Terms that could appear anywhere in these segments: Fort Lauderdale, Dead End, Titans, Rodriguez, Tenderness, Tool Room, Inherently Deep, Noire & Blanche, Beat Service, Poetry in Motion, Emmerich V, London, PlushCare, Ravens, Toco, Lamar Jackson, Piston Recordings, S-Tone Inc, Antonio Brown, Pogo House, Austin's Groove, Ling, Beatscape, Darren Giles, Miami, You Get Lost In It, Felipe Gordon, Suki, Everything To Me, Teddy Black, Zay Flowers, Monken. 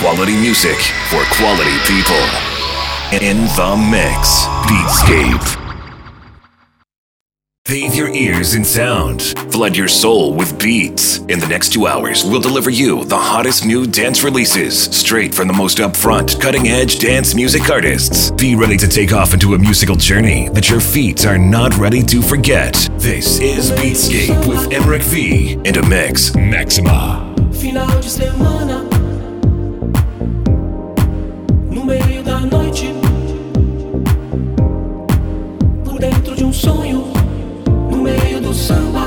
Quality music for quality people. In the mix, Beatscape. Bathe your ears in sound. Flood your soul with beats. In the next 2 hours, we'll deliver you the hottest new dance releases, straight from the most upfront, cutting-edge dance music artists. Be ready to take off into a musical journey that your feet are not ready to forget. This is Beatscape with Emmerich V. In a mix, Maxima. Final de semana, no meio da noite, por dentro de um sonho, no meio do samba.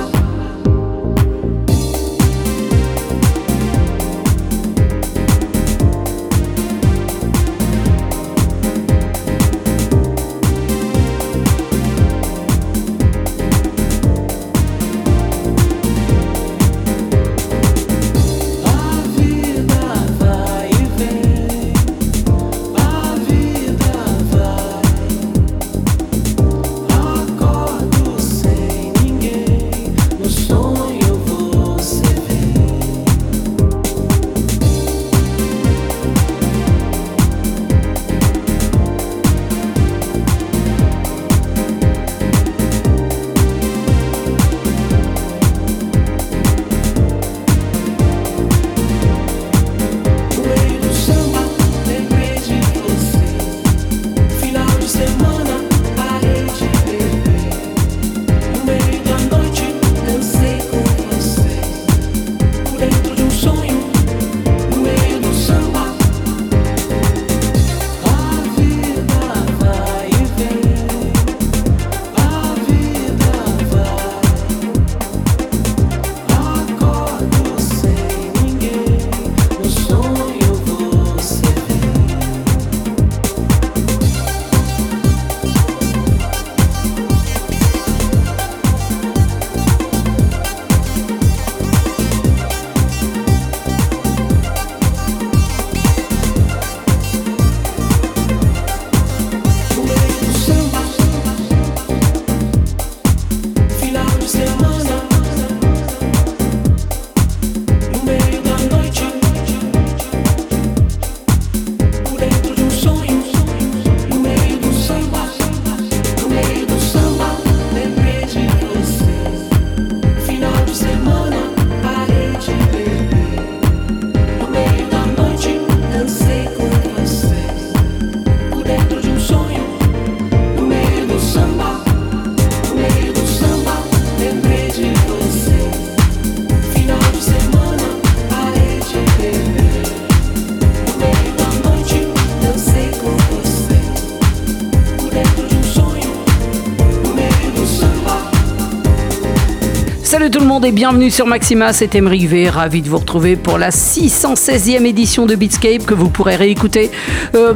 Salut tout le monde et bienvenue sur Maxima, c'est Emmerich V, ravi de vous retrouver pour la 616e édition de Beatscape que vous pourrez réécouter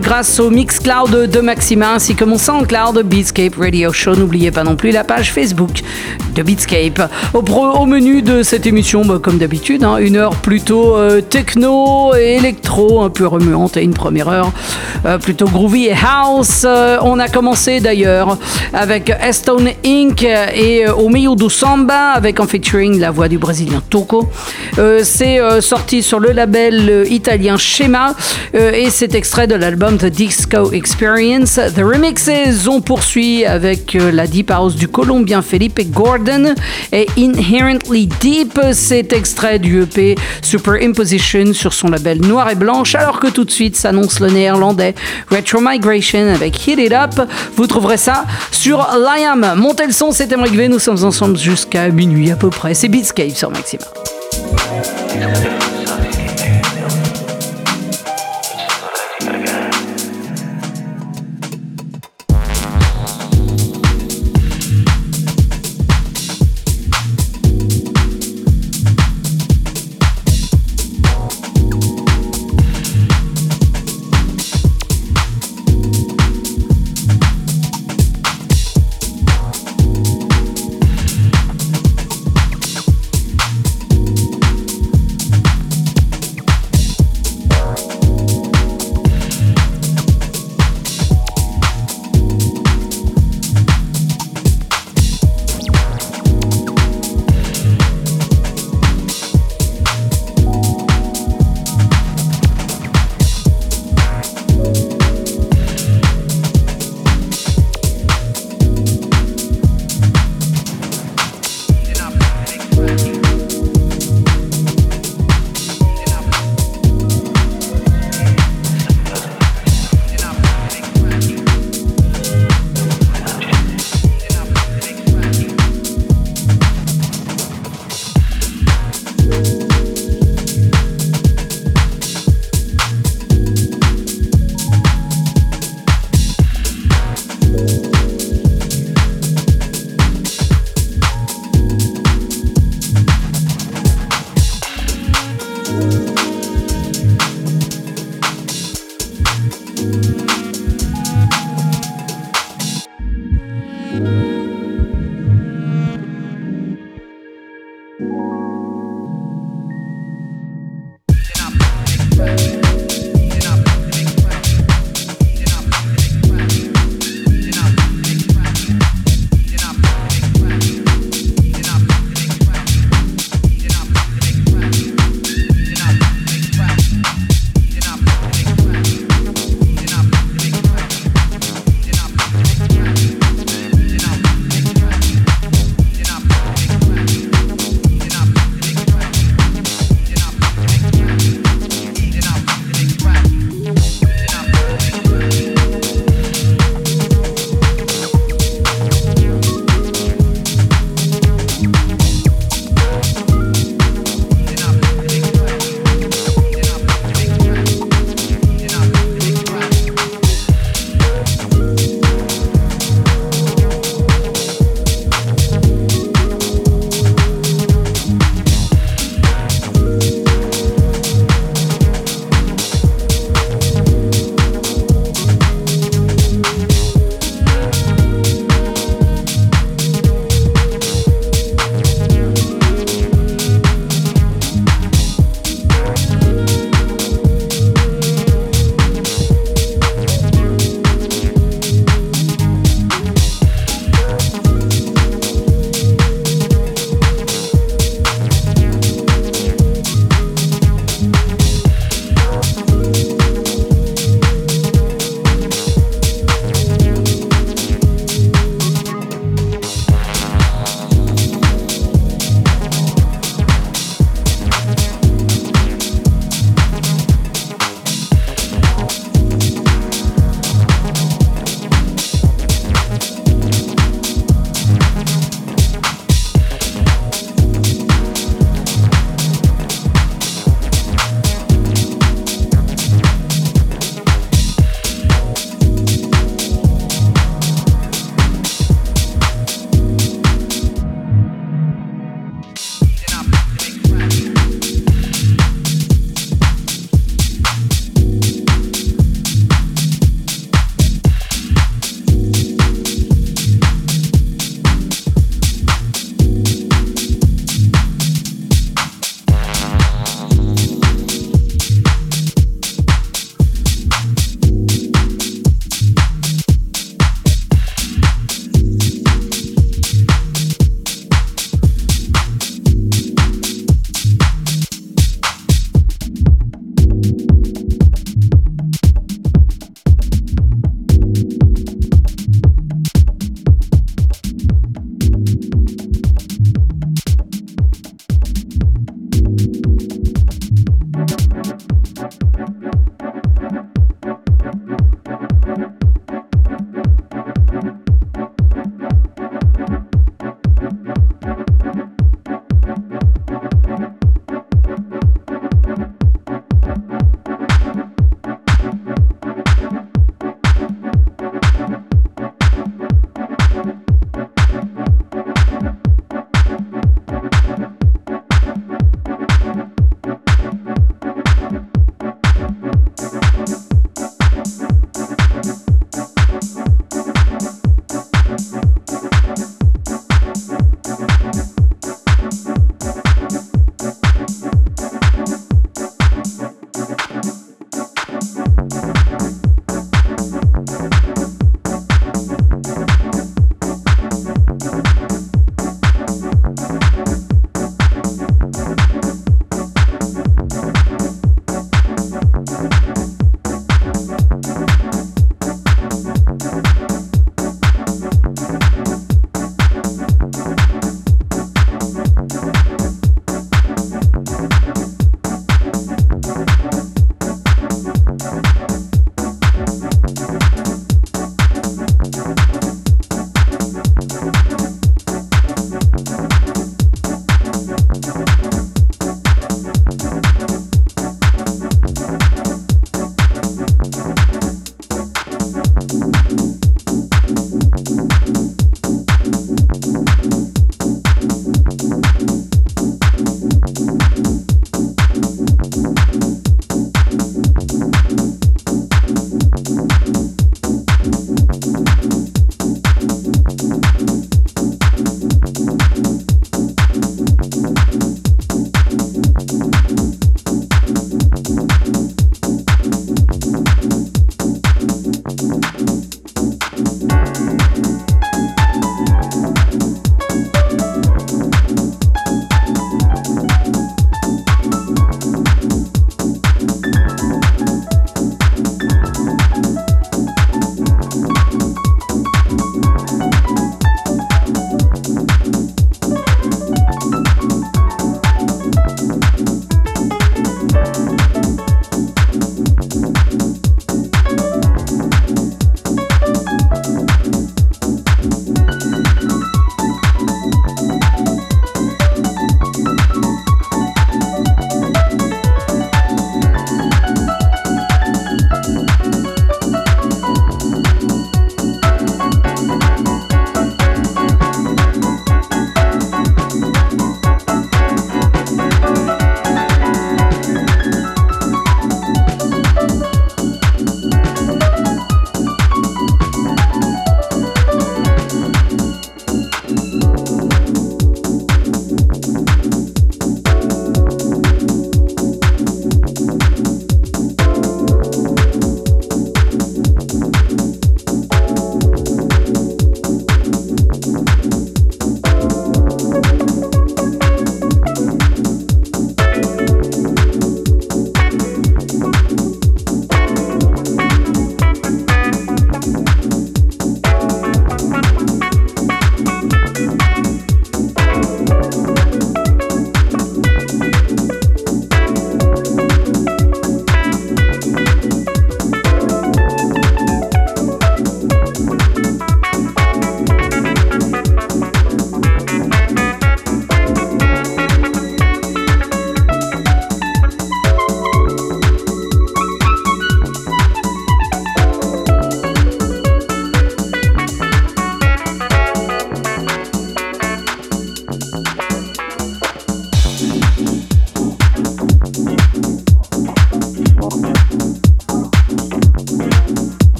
grâce au Mixcloud de Maxima ainsi que mon SoundCloud Beatscape Radio Show. N'oubliez pas non plus la page Facebook de Beatscape. Au menu de cette émission, comme d'habitude, une heure plutôt techno et électro, un peu remuante, et une première heure plutôt groovy et house. On a commencé d'ailleurs avec S-Tone Inc et au milieu du samba avec en featuring la voix du Brésilien Toco. C'est sorti sur le label italien Schéma et c'est extrait de l'album The Disco Experience The Remixes. On poursuit avec la Deep House du Colombien Felipe Gordon et Inherently Deep. C'est extrait du EP Super Imposition sur son label Noir et Blanche, alors que tout de suite s'annonce le néerlandais Retro Migration avec Heat It Up. Vous trouverez ça sur Liam. Montez le son, c'est Emmerich V, nous sommes ensemble jusqu'à minuit à peu près. C'est Beatscape sur Maxima.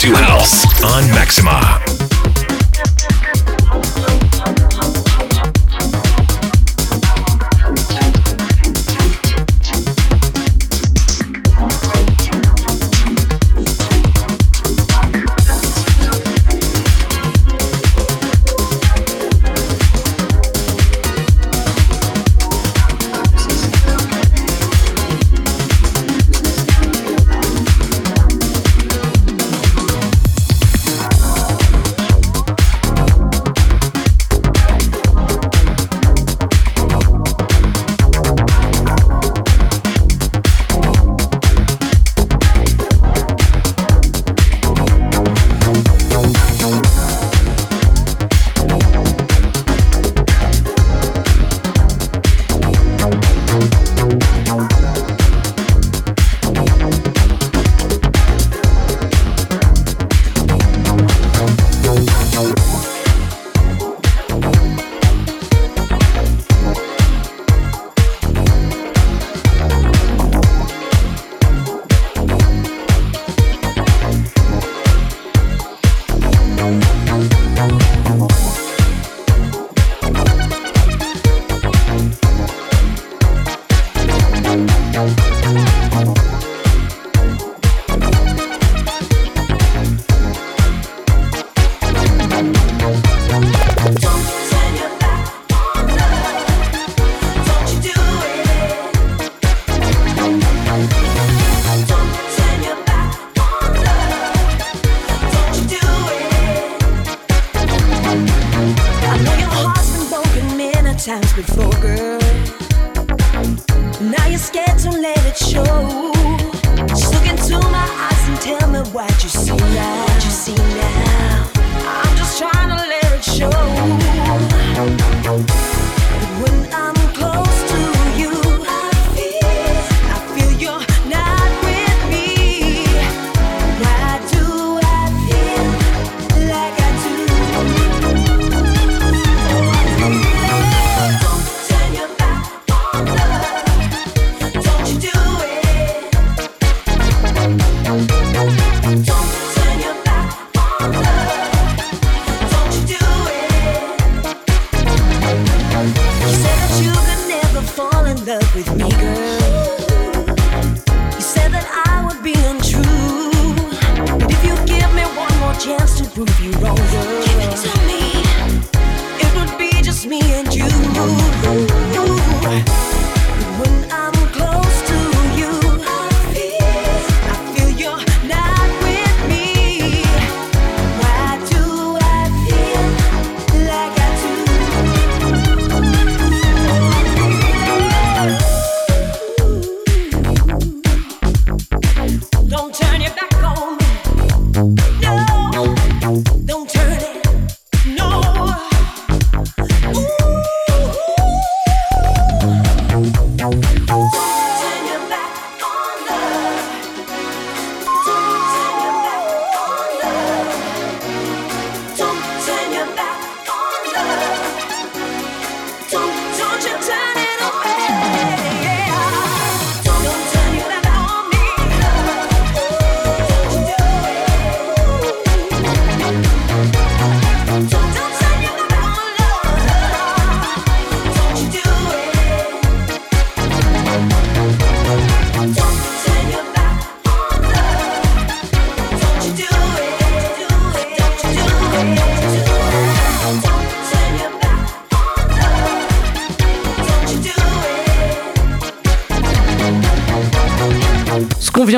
to House on Maxima.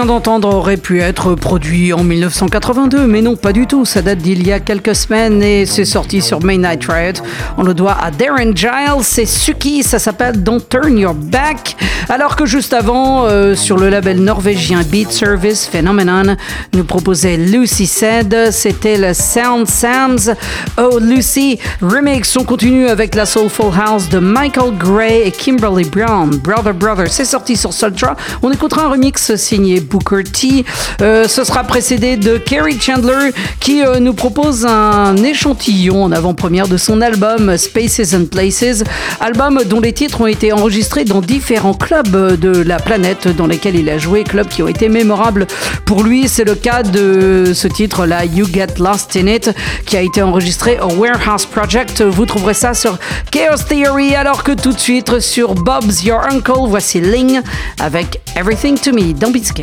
D'entendre aurait pu être produit en 1982, mais non, pas du tout. Ça date d'il y a quelques semaines et c'est sorti sur Midnight Riot. On le doit à Darren Giles, c'est Suki, ça s'appelle Don't Turn Your Back. Alors que juste avant, sur le label norvégien Beat Service, Phenomenon nous proposait Lucy Said, c'était le SoundSAM's Oh Lucy Remix. On continue avec la Soulful House de Michael Gray et Kimberly Brown, Brother, Brother. C'est sorti sur Sultra. On écoutera un remix signé signé Booker T. Ce sera précédé de Kerri Chandler qui nous propose un échantillon en avant-première de son album Spaces and Places, album dont les titres ont été enregistrés dans différents clubs de la planète dans lesquels il a joué, clubs qui ont été mémorables pour lui. C'est le cas de ce titre là, You Get Lost In It, qui a été enregistré au Warehouse Project. Vous trouverez ça sur Chaos Theory, alors que tout de suite sur Bob's Your Uncle, voici Ling avec Everything To Me dans Beatscape.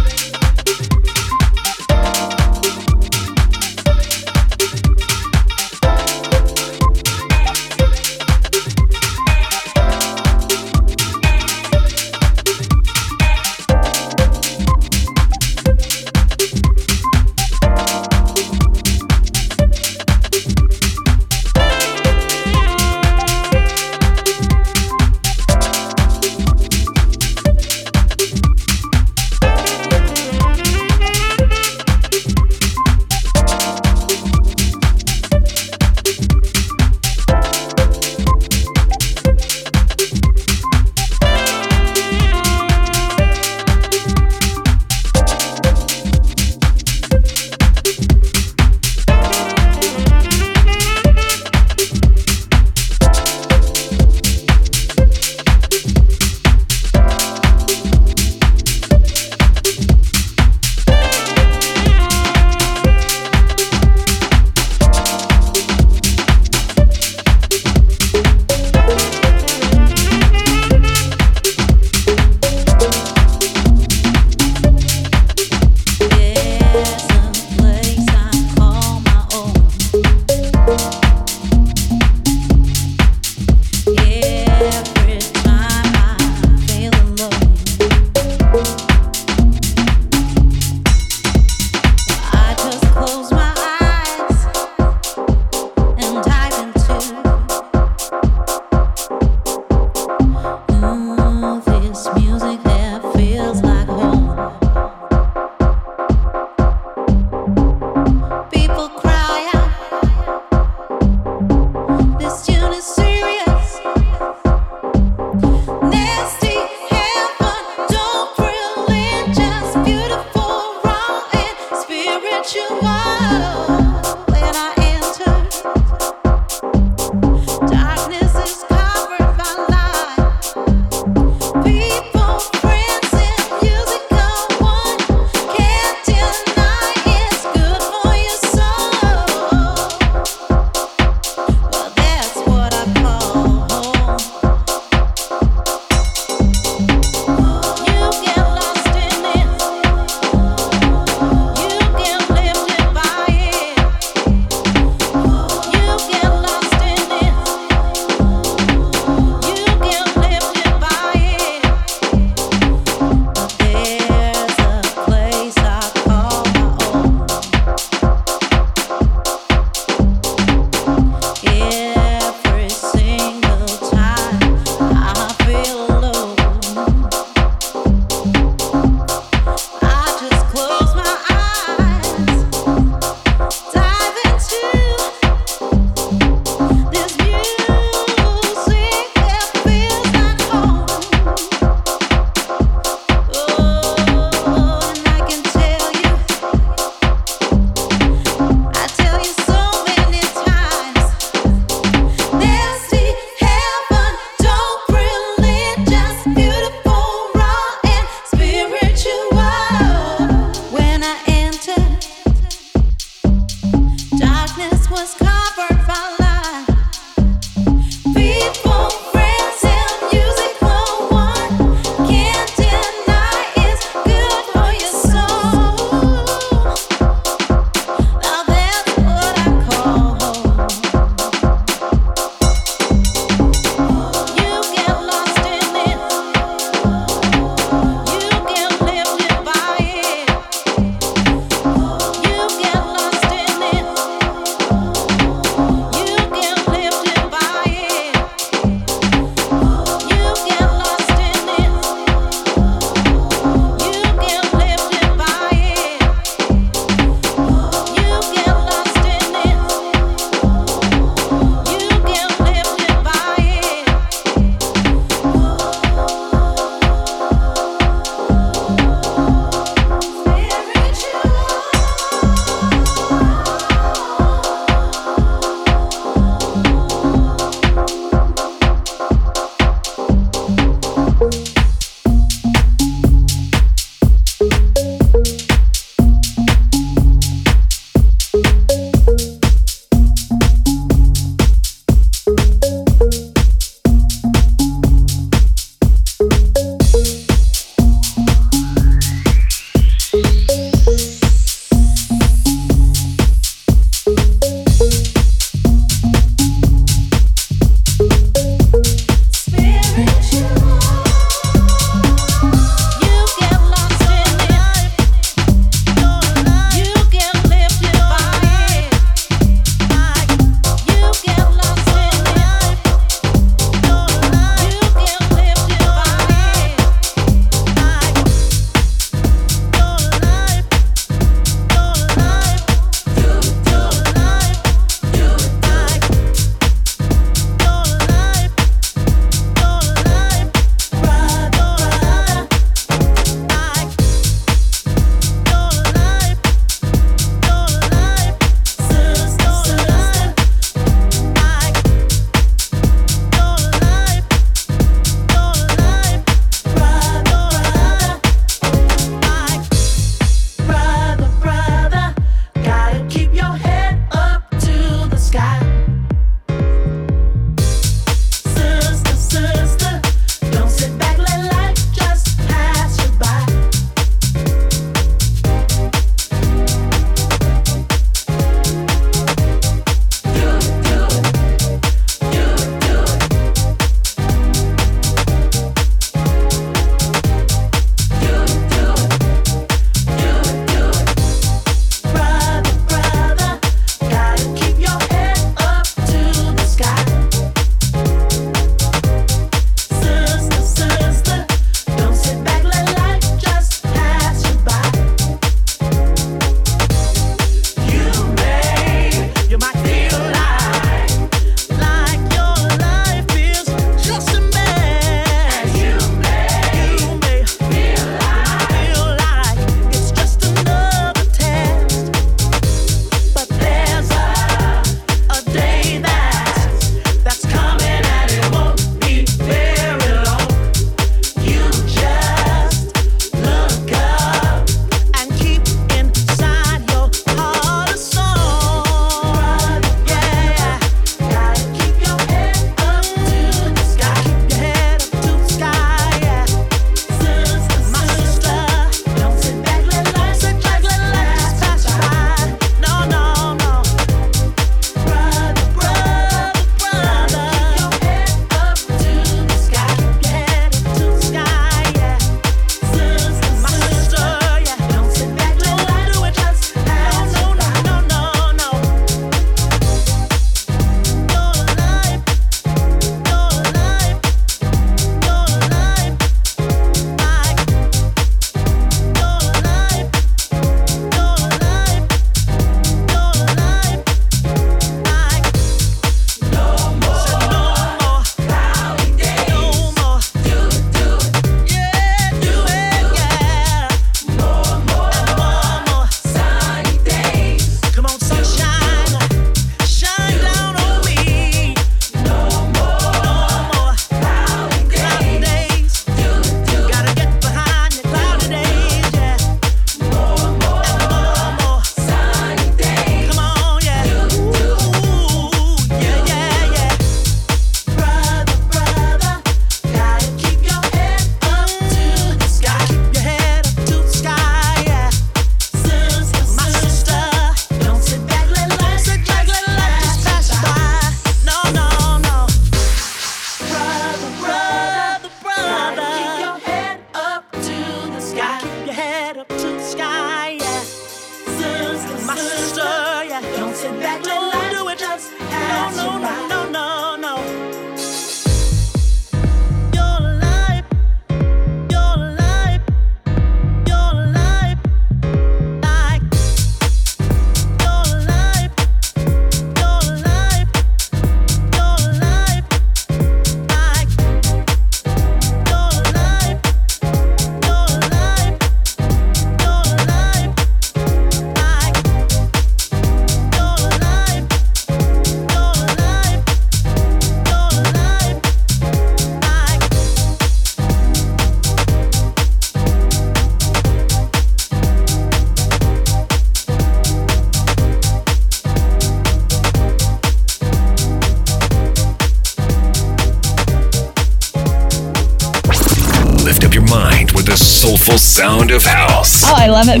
combined with the soulful sound of house. Oh, I love it.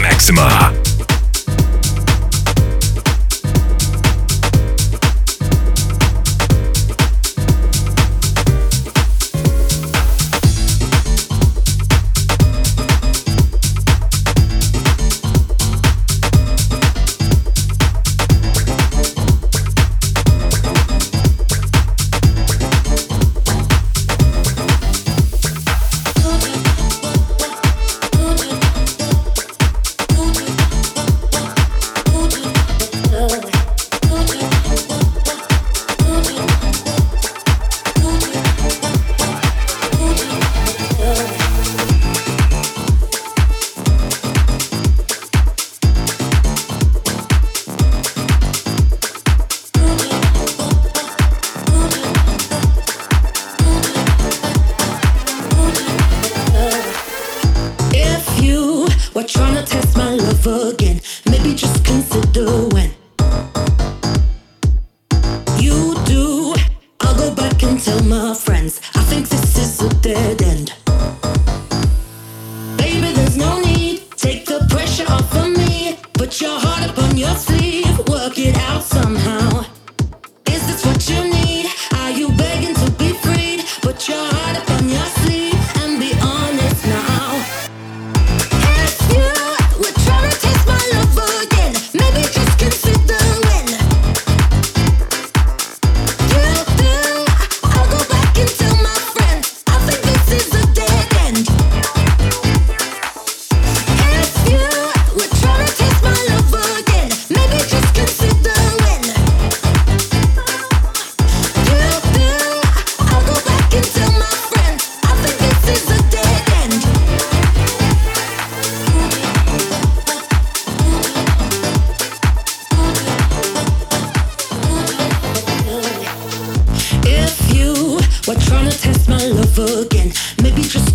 Maxima. Just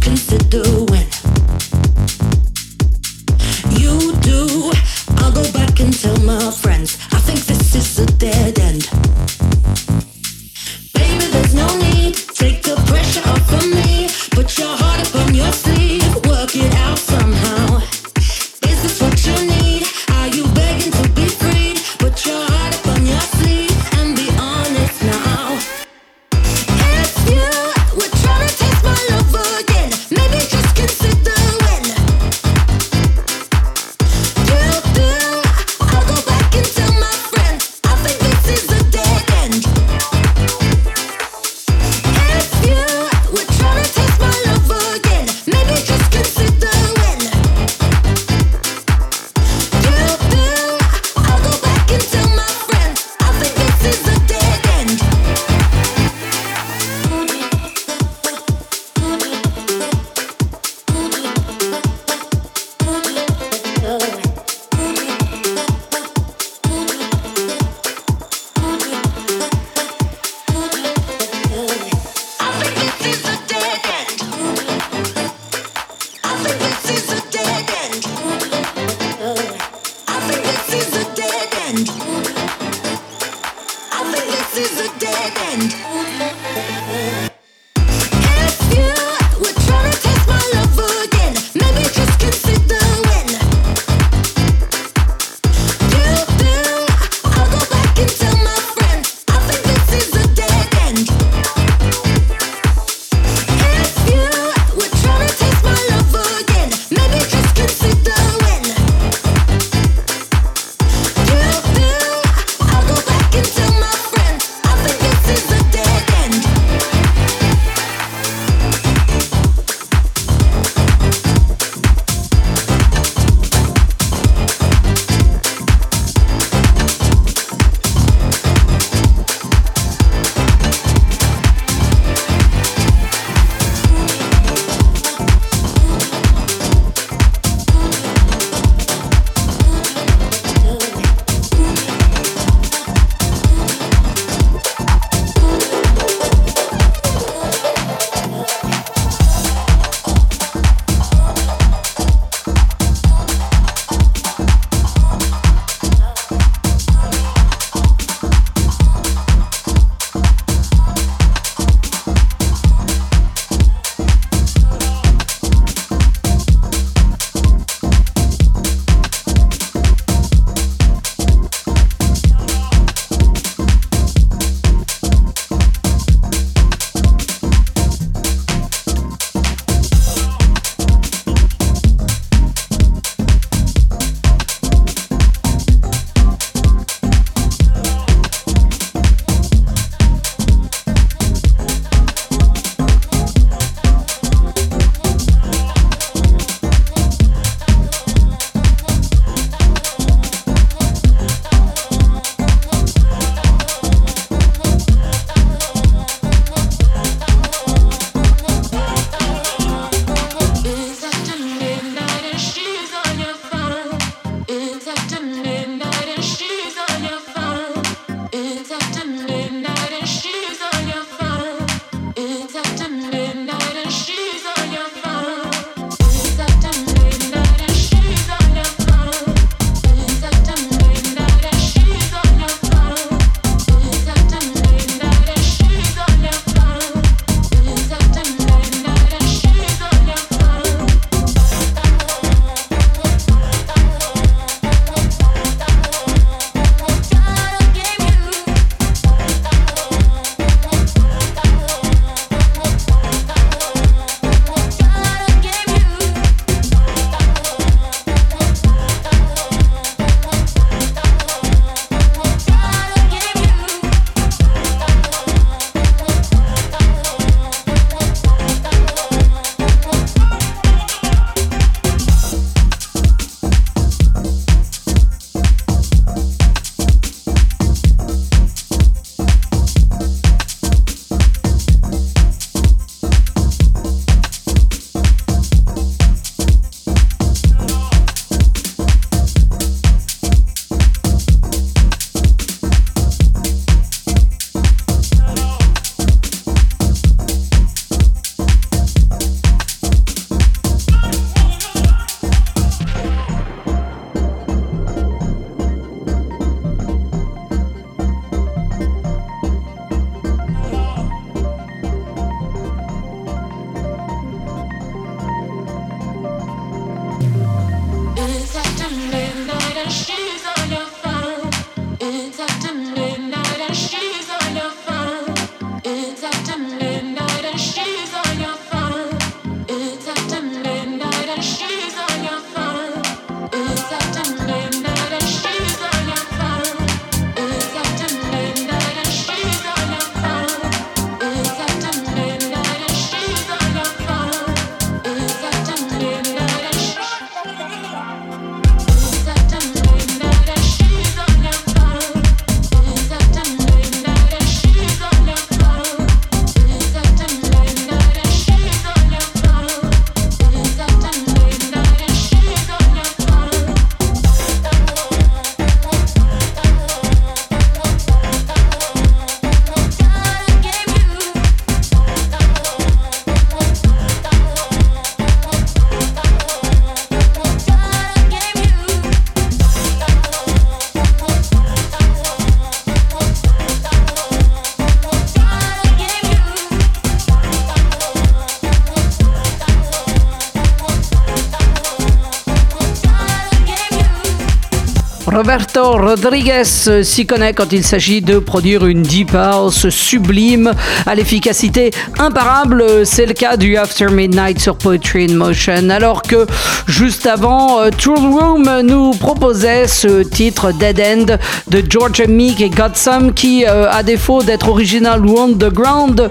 Roberto Rodriguez s'y connaît quand il s'agit de produire une deep house sublime à l'efficacité imparable. C'est le cas du After Midnight sur Poetry in Motion, alors que juste avant, Tool Room nous proposait ce titre Dead End de George Meek et Godsum qui, à défaut d'être original ou underground,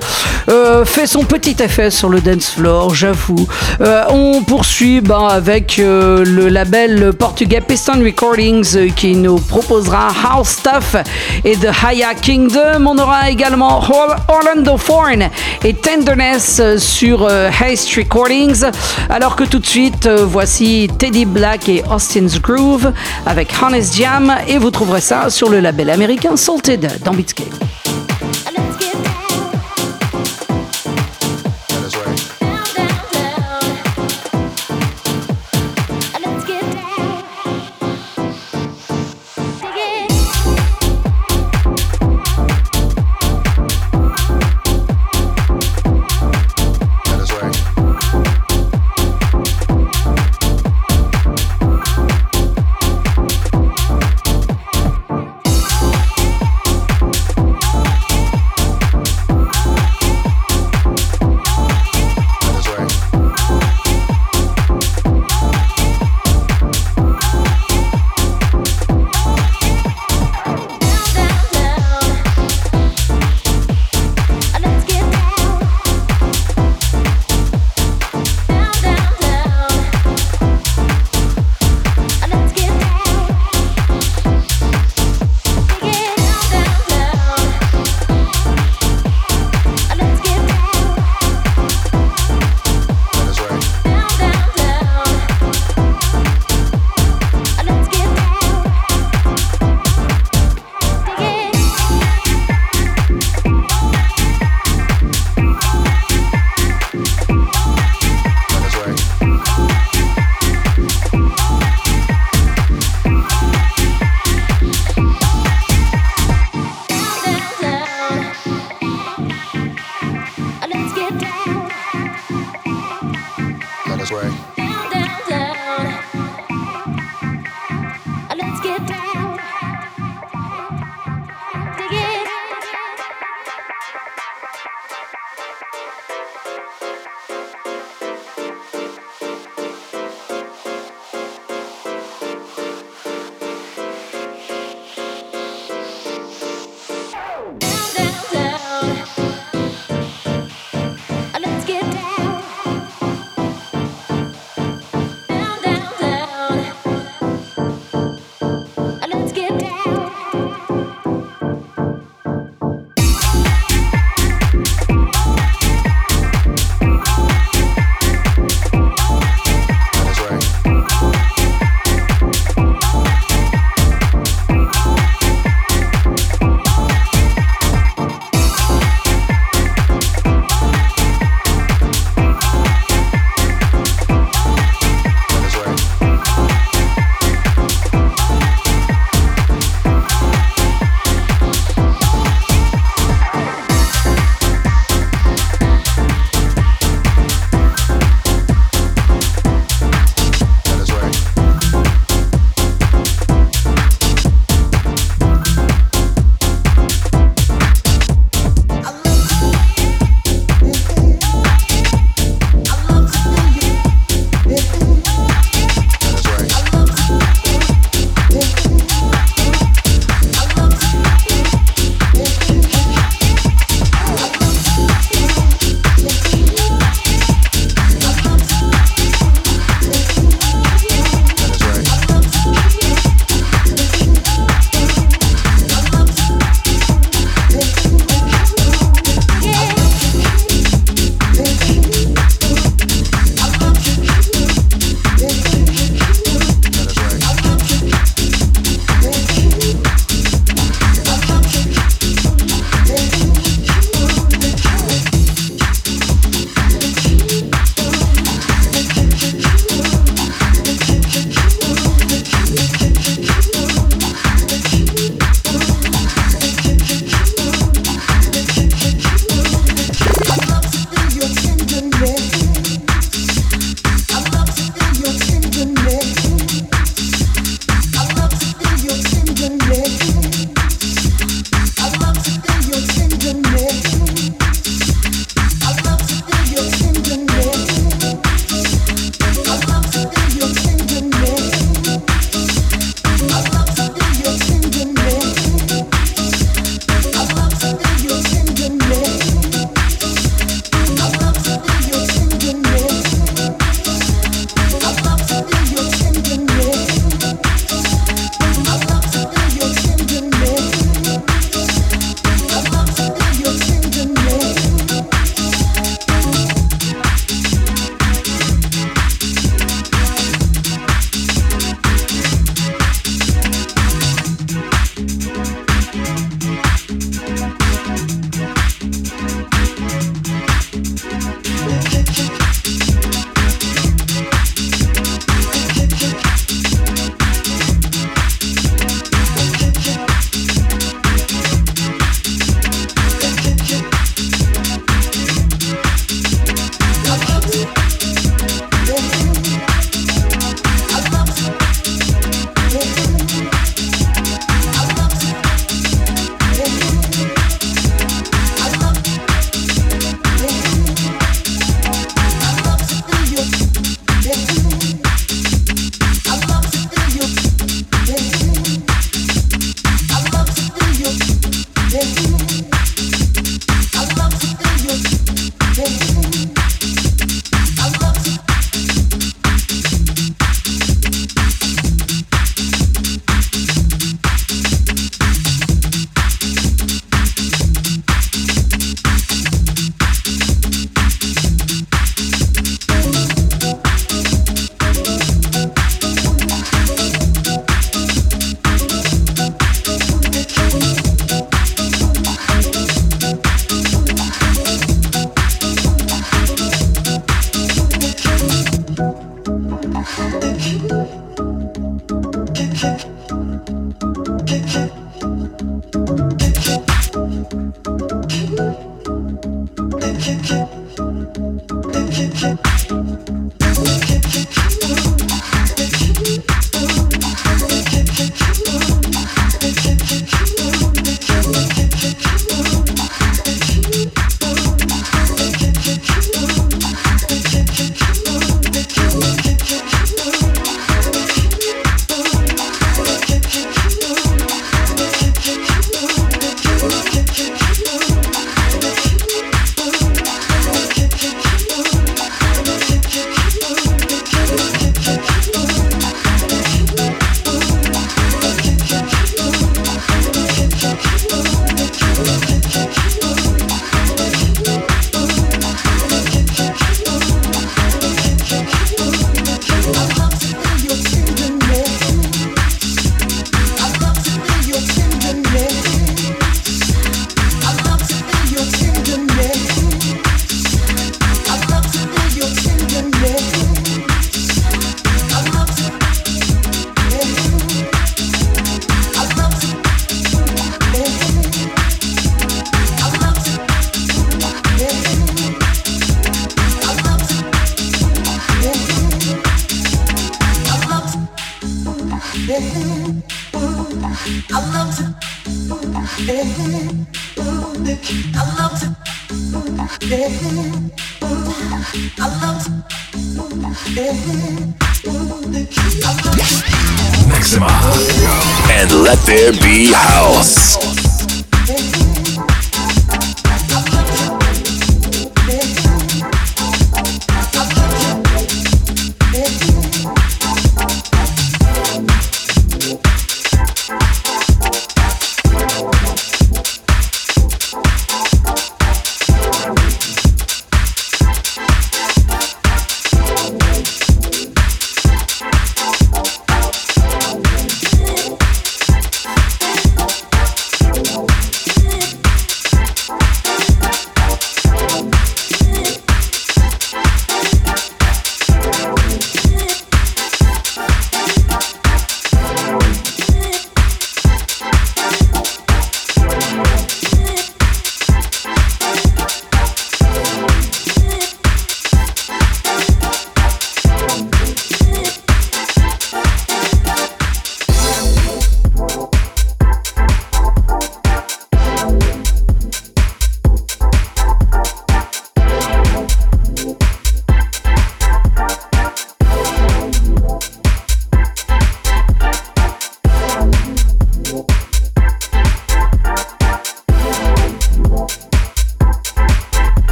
fait son petit effet sur le dance floor, j'avoue. On poursuit avec le label portugais Piston Recordings qui nous proposera House Stuff et The Haya Kingdom. On aura également Orlando Foreign et Tenderness sur Haste Recordings, alors que tout de suite voici Teddy Black et Austin's Groove avec Honest Jam, et vous trouverez ça sur le label américain Salted dans Beatscape.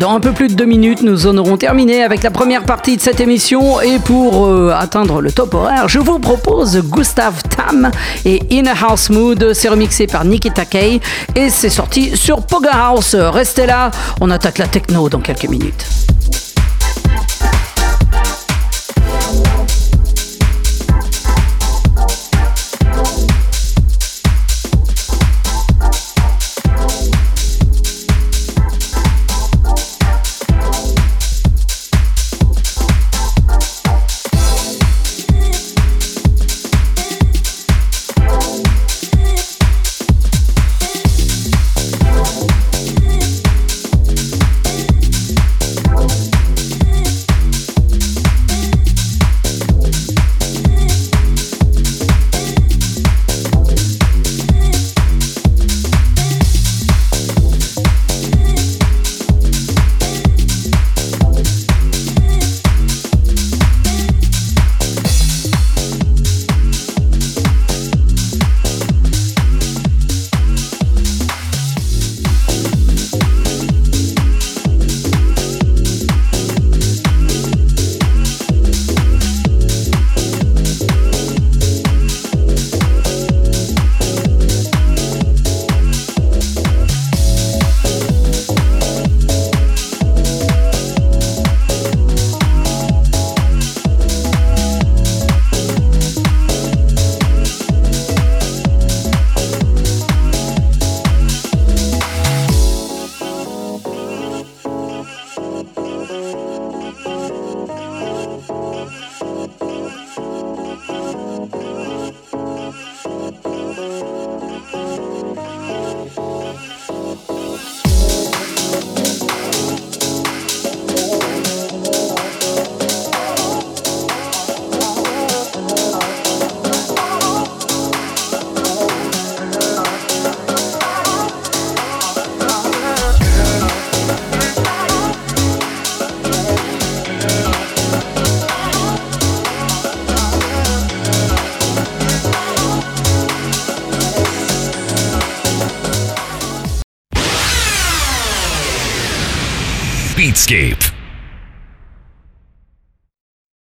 Dans un peu plus de 2 minutes, nous en aurons terminé avec la première partie de cette émission et pour atteindre le top horaire, je vous propose Gustav Tam et In a House Mood. C'est remixé par Nikita Kay et c'est sorti sur Poga House. Restez là, on attaque la techno dans quelques minutes. Beatscape.